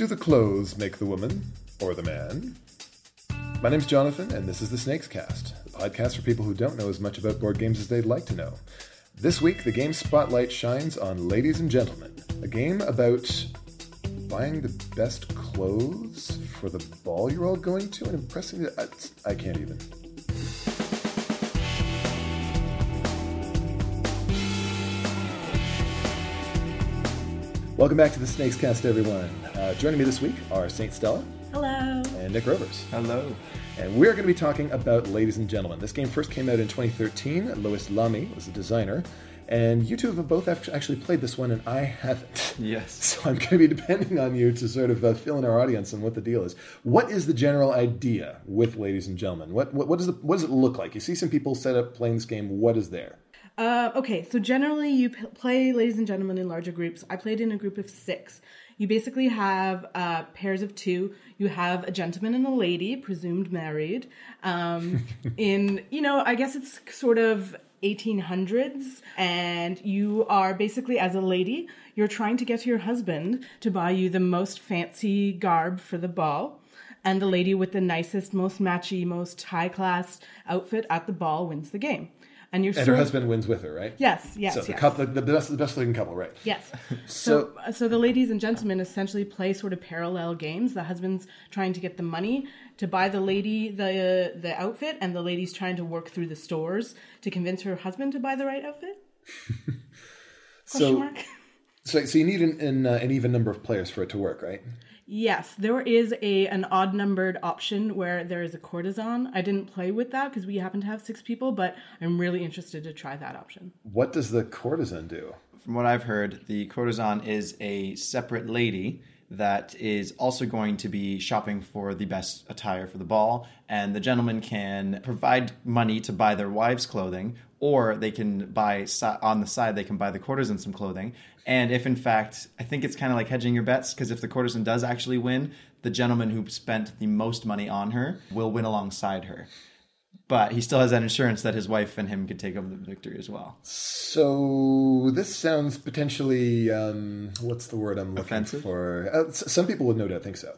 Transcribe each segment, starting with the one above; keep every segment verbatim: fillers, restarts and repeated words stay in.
Do the clothes make the woman or the man? My name's Jonathan, and this is the Snakes Cast, the podcast for people who don't know as much about board games as they'd like to know. This week, the game spotlight shines on Ladies and Gentlemen, a game about buying the best clothes for the ball you're all going to and impressing the... I, I can't even... Welcome back to the Snakes Cast, everyone. Uh, joining me this week are Saint Stella. Hello. And Nick Rovers. Hello. And we're going to be talking about Ladies and Gentlemen. This game first came out in twenty thirteen. Loïc Lamy was the designer. And you two have both actually played this one, and I haven't. Yes. So I'm going to be depending on you to sort of uh, fill in our audience on what the deal is. What is the general idea with Ladies and Gentlemen? What What, what, is the, what does it look like? You see some people set up playing this game. What is there? Uh, okay, so generally you p- play Ladies and Gentlemen in larger groups. I played in a group of six. You basically have uh, pairs of two. You have a gentleman and a lady, presumed married. Um, in, you know, I guess it's sort of eighteen hundreds. And you are basically, as a lady, you're trying to get your husband to buy you the most fancy garb for the ball. And the lady with the nicest, most matchy, most high-class outfit at the ball wins the game. And, you're and her husband wins with her, right? Yes, yes, so the yes. Couple, the, best, the best-looking couple, right? Yes. so, so, so the ladies and gentlemen essentially play sort of parallel games. The husband's trying to get the money to buy the lady the the outfit, and the lady's trying to work through the stores to convince her husband to buy the right outfit. so, mark? so, so you need an an, uh, an even number of players for it to work, right? Yes, there is a an odd-numbered option where there is a courtesan. I didn't play with that because we happen to have six people, but I'm really interested to try that option. What does the courtesan do? From what I've heard, the courtesan is a separate lady that is also going to be shopping for the best attire for the ball, and the gentleman can provide money to buy their wives' clothing, or they can buy, on the side, they can buy the courtesan some clothing. And if, in fact, I think it's kind of like hedging your bets, because if the courtesan does actually win, the gentleman who spent the most money on her will win alongside her. But he still has that insurance that his wife and him could take over the victory as well. So this sounds potentially, um, what's the word I'm looking offensive? For? Uh, some people would no doubt think so.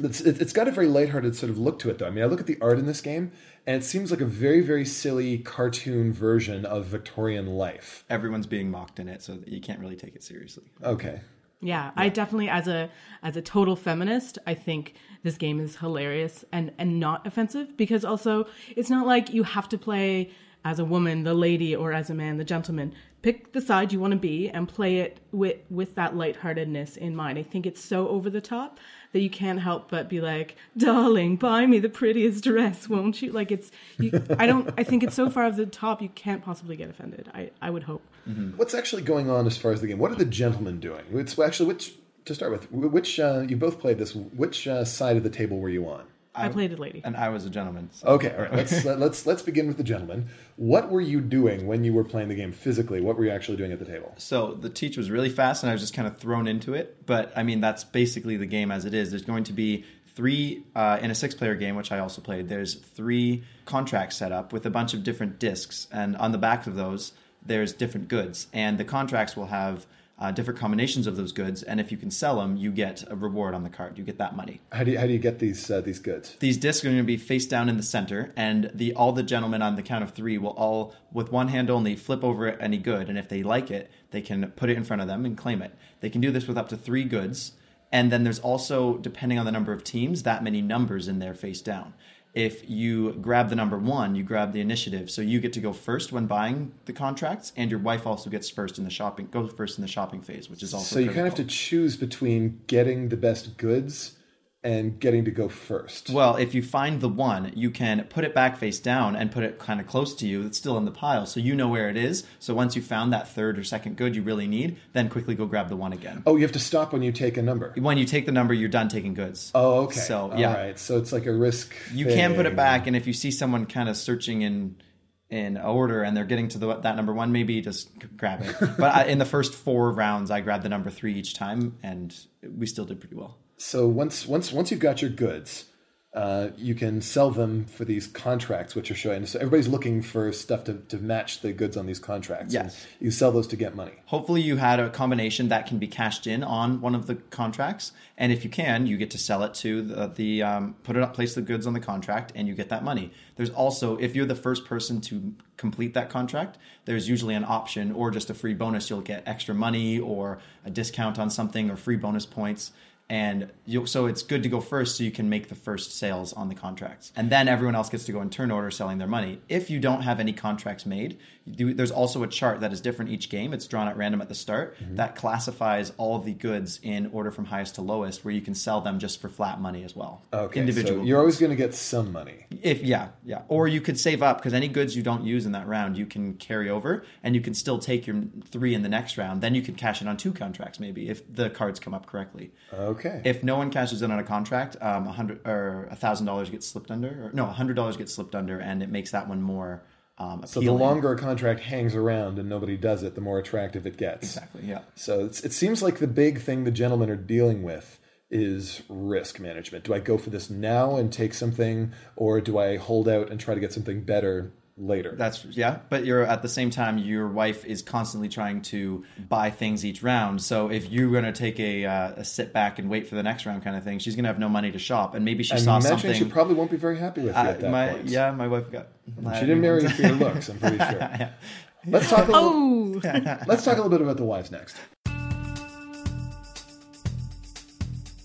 It's, it's got a very lighthearted sort of look to it, though. I mean, I look at the art in this game, and it seems like a very, very silly cartoon version of Victorian life. Everyone's being mocked in it, so you can't really take it seriously. Okay. Yeah, yeah, I definitely, as a as a total feminist, I think this game is hilarious and, and not offensive, because also it's not like you have to play as a woman, the lady, or as a man, the gentleman. Pick the side you want to be and play it with, with that lightheartedness in mind. I think it's so over the top that you can't help but be like, darling, buy me the prettiest dress, won't you? Like it's, you, I don't, I think it's so far over the top, you can't possibly get offended. I, I would hope. Mm-hmm. What's actually going on as far as the game? What are the gentlemen doing? It's actually, which, to start with, which, uh, you both played this, which uh, side of the table were you on? I, I played a lady. And I was a gentleman. So. Okay, all right. Let's, let's, let's begin with the gentleman. What were you doing when you were playing the game physically? What were you actually doing at the table? So the teach was really fast, and I was just kind of thrown into it. But, I mean, that's basically the game as it is. There's going to be three, uh, in a six-player game, which I also played, there's three contracts set up with a bunch of different discs. And on the back of those, there's different goods. And the contracts will have... Uh, different combinations of those goods, and if you can sell them, you get a reward on the card. You get that money. How do you, how do you get these uh, these goods? These discs are going to be face down in the center, and the all the gentlemen on the count of three will all, with one hand only, flip over any good, and if they like it, they can put it in front of them and claim it. They can do this with up to three goods, and then there's also, depending on the number of teams, that many numbers in there face down. If you grab the number one, you grab the initiative. So you get to go first when buying the contracts, and your wife also gets first in the shopping, goes first in the shopping phase, which is also so you critical. Kind of have to choose between getting the best goods and getting to go first. Well, if you find the one, you can put it back face down and put it kind of close to you. It's still in the pile, so you know where it is. So once you found that third or second good you really need, then quickly go grab the one again. Oh, you have to stop when you take a number. When you take the number, you're done taking goods. Oh, okay. So, yeah. All right, so it's like a risk You thing. Can put it back, and if you see someone kind of searching in... in order and they're getting to the, that number one, maybe just grab it. But I, in the first four rounds, I grabbed the number three each time, and we still did pretty well. So once once once you've got your goods, uh, you can sell them for these contracts, which are showing. So everybody's looking for stuff to, to match the goods on these contracts. Yes. You sell those to get money. Hopefully you had a combination that can be cashed in on one of the contracts. And if you can, you get to sell it to the, the um, put it up, place the goods on the contract, and you get that money. There's also, if you're the first person to complete that contract, there's usually an option or just a free bonus. You'll get extra money or a discount on something or free bonus points. And you, so it's good to go first so you can make the first sales on the contracts. And then everyone else gets to go in turn order selling their money. If you don't have any contracts made, do, there's also a chart that is different each game. It's drawn at random at the start. Mm-hmm. That classifies all of the goods in order from highest to lowest, where you can sell them just for flat money as well. Okay, individual so you're goods. Always going to get some money. If Yeah, yeah. Or you could save up, because any goods you don't use in that round, you can carry over, and you can still take your three in the next round. Then you can cash in on two contracts maybe, if the cards come up correctly. Okay. Okay. If no one cashes in on a contract, um, one hundred or one thousand dollars gets slipped under. Or, no, one hundred dollars gets slipped under, and it makes that one more um, appealing. So the longer a contract hangs around and nobody does it, the more attractive it gets. Exactly, yeah. So it's, it seems like the big thing the gentlemen are dealing with is risk management. Do I go for this now and take something, or do I hold out and try to get something better later? That's yeah, but you're at the same time your wife is constantly trying to buy things each round. So if you're going to take a, uh, a sit back and wait for the next round kind of thing, she's going to have no money to shop, and maybe she I saw something. She probably won't be very happy with you uh, at that my, point. Yeah, my wife got. My she didn't marry you for your looks, I'm pretty sure. Yeah. Let's talk a little. Oh. Let's talk a little bit about the wives next.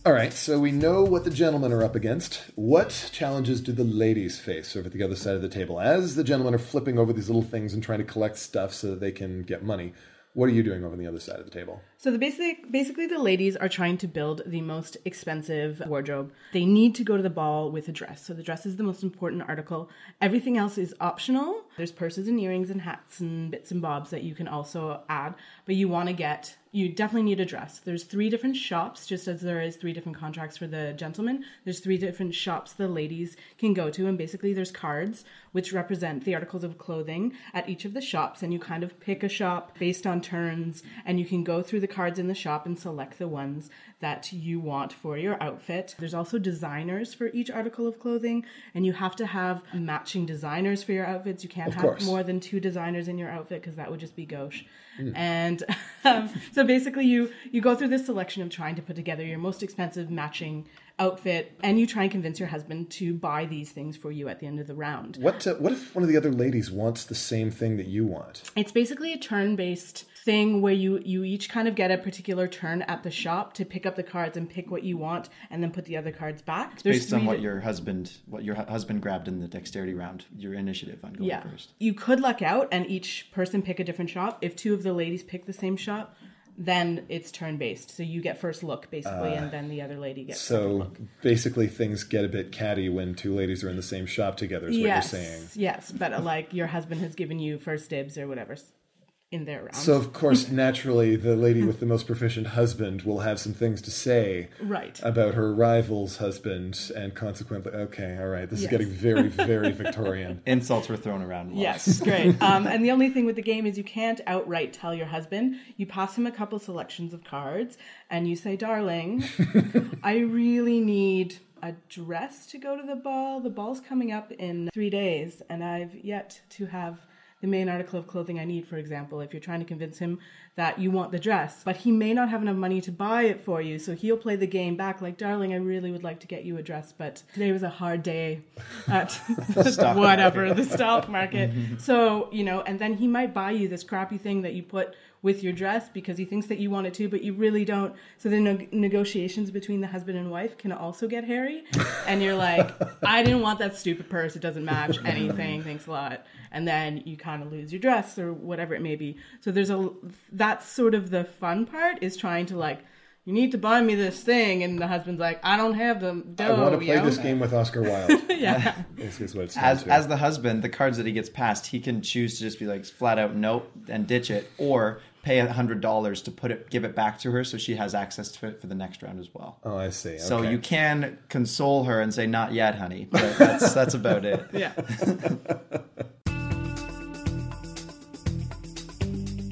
All right, so we know what the gentlemen are up against. What challenges do the ladies face over at the other side of the table? As the gentlemen are flipping over these little things and trying to collect stuff so that they can get money, what are you doing over on the other side of the table? So the basic, basically the ladies are trying to build the most expensive wardrobe. They need to go to the ball with a dress. So the dress is the most important article. Everything else is optional. There's purses and earrings and hats and bits and bobs that you can also add. But you want to get, you definitely need a dress. There's three different shops, just as there is three different contracts for the gentlemen. There's three different shops the ladies can go to. And basically there's cards, which represent the articles of clothing at each of the shops. And you kind of pick a shop based on turns. And you can go through the cards in the shop and select the ones that you want for your outfit. There's also designers for each article of clothing, and you have to have matching designers for your outfits. You can't have more than two designers in your outfit, because that would just be gauche. Mm. And um, so basically you you go through this selection of trying to put together your most expensive matching outfit, and you try and convince your husband to buy these things for you at the end of the round. What uh, what if one of the other ladies wants the same thing that you want? It's basically a turn-based thing where you, you each kind of get a particular turn at the shop to pick up the cards and pick what you want, and then put the other cards back. It's based on what to... your husband what your husband grabbed in the dexterity round, your initiative on going yeah. first. You could luck out and each person pick a different shop. If two of the ladies pick the same shop, then it's turn-based. So you get first look, basically, uh, and then the other lady gets so second look. So basically things get a bit catty when two ladies are in the same shop together, is yes, what you're saying. Yes, but like your husband has given you first dibs or whatever in their round. So, of course, naturally, the lady with the most proficient husband will have some things to say right. about her rival's husband, and consequently, okay, all right, this yes. is getting very, very Victorian. Insults were thrown around. Yes, great. Um, and the only thing with the game is you can't outright tell your husband. You pass him a couple selections of cards, and you say, darling, I really need a dress to go to the ball. The ball's coming up in three days, and I've yet to have the main article of clothing I need, for example, if you're trying to convince him that you want the dress, but he may not have enough money to buy it for you, so he'll play the game back like, darling, I really would like to get you a dress, but today was a hard day at whatever, market. the stock market. Mm-hmm. So, you know, and then he might buy you this crappy thing that you put with your dress because he thinks that you want it too, but you really don't. So the no- negotiations between the husband and wife can also get hairy. And you're like, I didn't want that stupid purse. It doesn't match anything. Thanks a lot. And then you kind of lose your dress or whatever it may be. So there's a, that's sort of the fun part, is trying to like, you need to buy me this thing. And the husband's like, I don't have the dough. I want to play you know? this game with Oscar Wilde. yeah. This is what it's as, as the husband, the cards that he gets passed, he can choose to just be like flat out nope and ditch it, or pay one hundred dollars to put it, give it back to her so she has access to it for the next round as well. Oh, I see. Okay. So you can console her and say, not yet, honey. But that's, that's about it. Yeah.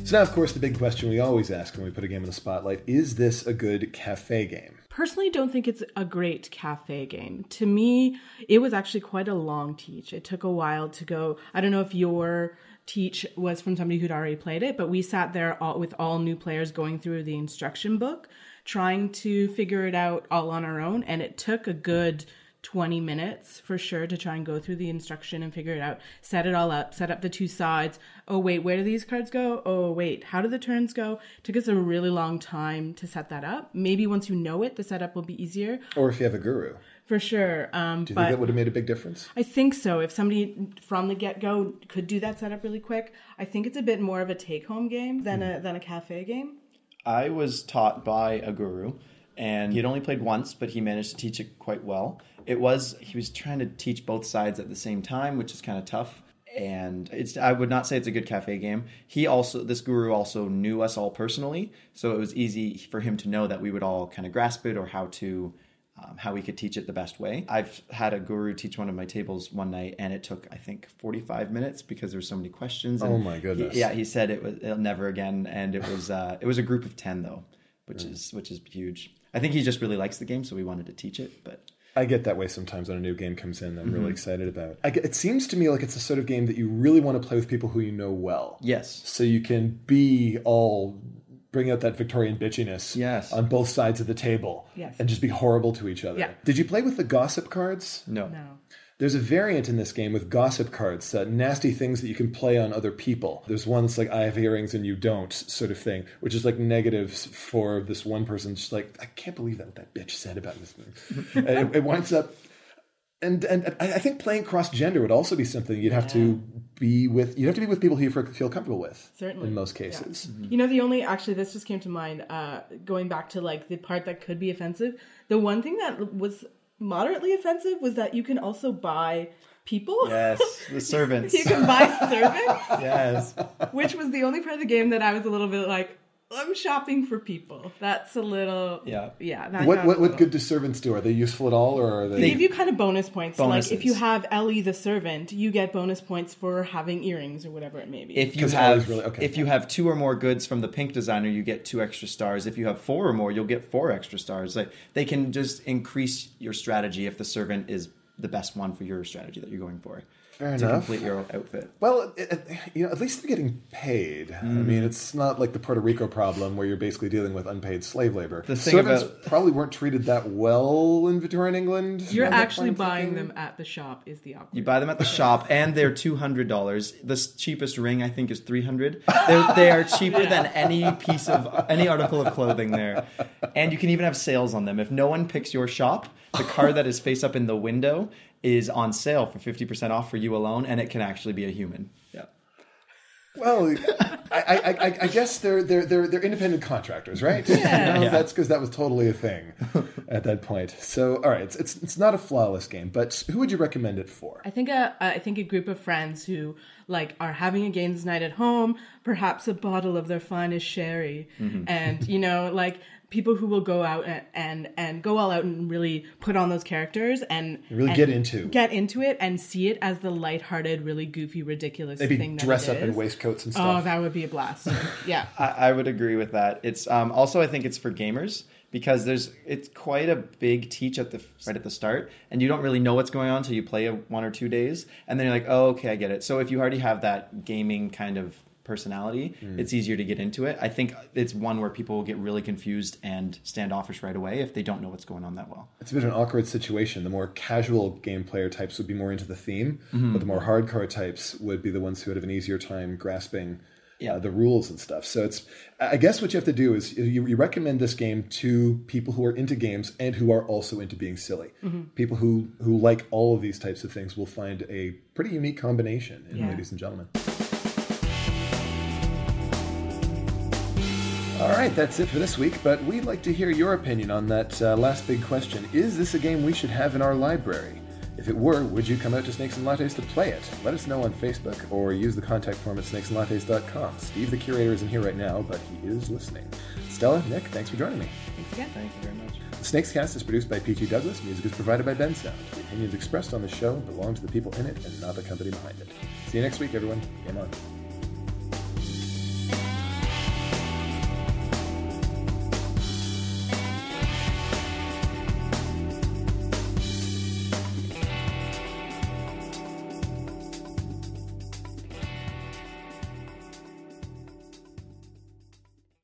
So now, of course, the big question we always ask when we put a game in the spotlight, is this a good cafe game? Personally, don't think it's a great cafe game. To me, it was actually quite a long teach. It took a while to go. I don't know if your teach was from somebody who'd already played it, but we sat there all, with all new players going through the instruction book, trying to figure it out all on our own. And it took a good twenty minutes for sure to try and go through the instruction and figure it out, set it all up, set up the two sides. Oh, wait, where do these cards go? Oh, wait, how do the turns go? It took us a really long time to set that up. Maybe once you know it, the setup will be easier. Or if you have a guru. For sure. Um, do you but think that would have made a big difference? I think so. If somebody from the get-go could do that setup really quick, I think it's a bit more of a take-home game than mm. a than a cafe game. I was taught by a guru, and he had only played once, but he managed to teach it quite well. It was, he was trying to teach both sides at the same time, which is kind of tough. And it's, I would not say it's a good cafe game. He also, this guru also knew us all personally. So it was easy for him to know that we would all kind of grasp it or how to, um, how we could teach it the best way. I've had a guru teach one of my tables one night, and it took, I think, forty-five minutes because there were so many questions. And oh my goodness. He, yeah. He said it was it'll never again. And it was, uh, it was a group of ten though, which yeah. is, which is huge. I think he just really likes the game. So we wanted to teach it, but. I get that way sometimes when a new game comes in that I'm mm-hmm. really excited about. I get, it seems to me like it's the sort of game that you really want to play with people who you know well. Yes. So you can be all, bring out that Victorian bitchiness yes. on both sides of the table yes. and just be horrible to each other. Yeah. Did you play with the gossip cards? No. No. There's a variant in this game with gossip cards, uh, nasty things that you can play on other people. There's one that's like, I have earrings and you don't, sort of thing, which is like negatives for this one person. She's like, I can't believe that what that bitch said about this thing. it, it winds up... And and I think playing cross-gender would also be something you'd have yeah. to be with. You'd have to be with people who you feel comfortable with. Certainly. In most cases. Yeah. Mm-hmm. You know, the only, actually, this just came to mind, uh, going back to like the part that could be offensive. The one thing that was... moderately offensive was that you can also buy people. Yes, the servants. You can buy servants. Yes. Which was the only part of the game that I was a little bit like, I'm shopping for people. That's a little... Yeah. Yeah. That what what, what good do servants do? Are they useful at all, or are they... They give you kind of bonus points. Bonuses. Like, if you have Ellie the servant, you get bonus points for having earrings or whatever it may be. If you have really, okay. if you have two or more goods from the pink designer, you get two extra stars. If you have four or more, you'll get four extra stars. Like, they can just increase your strategy if the servant is the best one for your strategy that you're going for. Fair enough. To complete your outfit. Well, it, you know, at least they're getting paid. Mm. I mean, it's not like the Puerto Rico problem where you're basically dealing with unpaid slave labor. The thing servants about... probably weren't treated that well in Victorian England. You're actually buying thinking. them at the shop is the awkward. You buy them at the shop, and they're two hundred dollars. The cheapest ring, I think, is three hundred dollars. They're, they are cheaper yeah. than any piece of, any article of clothing there. And you can even have sales on them. If no one picks your shop, the card that is face up in the window is on sale for fifty percent off for you alone, and it can actually be a human. Yeah. Well, I, I, I guess they're they're they're they're independent contractors, right? Yeah. No, yeah. That's because that was totally a thing at that point. So, all right, it's it's it's not a flawless game, but who would you recommend it for? I think a I think a group of friends who like are having a games night at home, perhaps a bottle of their finest sherry, mm-hmm. and you know like. People who will go out and, and, and go all out and really put on those characters and really and get into get into it and see it as the lighthearted, really goofy, ridiculous Maybe thing that it is. Dress up in waistcoats and stuff. Oh, that would be a blast. Yeah. I, I would agree with that. It's um, also, I think it's for gamers because there's it's quite a big teach at the right at the start, and you don't really know what's going on until you play a, one or two days, and then you're like, oh, okay, I get it. So if you already have that gaming kind of personality, mm. it's easier to get into it. I think it's one where people will get really confused and standoffish right away if they don't know what's going on that well. It's a bit of an awkward situation. The more casual game player types would be more into the theme, mm-hmm. but the more hardcore types would be the ones who would have an easier time grasping yeah. uh, the rules and stuff. So it's, I guess what you have to do is you, you recommend this game to people who are into games and who are also into being silly. Mm-hmm. People who, who like all of these types of things will find a pretty unique combination in yeah. Ladies and Gentlemen. All right, that's it for this week, but we'd like to hear your opinion on that uh, last big question. Is this a game we should have in our library? If it were, would you come out to Snakes and Lattes to play it? Let us know on Facebook or use the contact form at snakes and lattes dot com. Steve, the curator, isn't here right now, but he is listening. Stella, Nick, thanks for joining me. Thanks again. Thank you very much. The Snakescast is produced by P T Douglas. Music is provided by Ben Sound. The opinions expressed on the show belong to the people in it and not the company behind it. See you next week, everyone. Game on.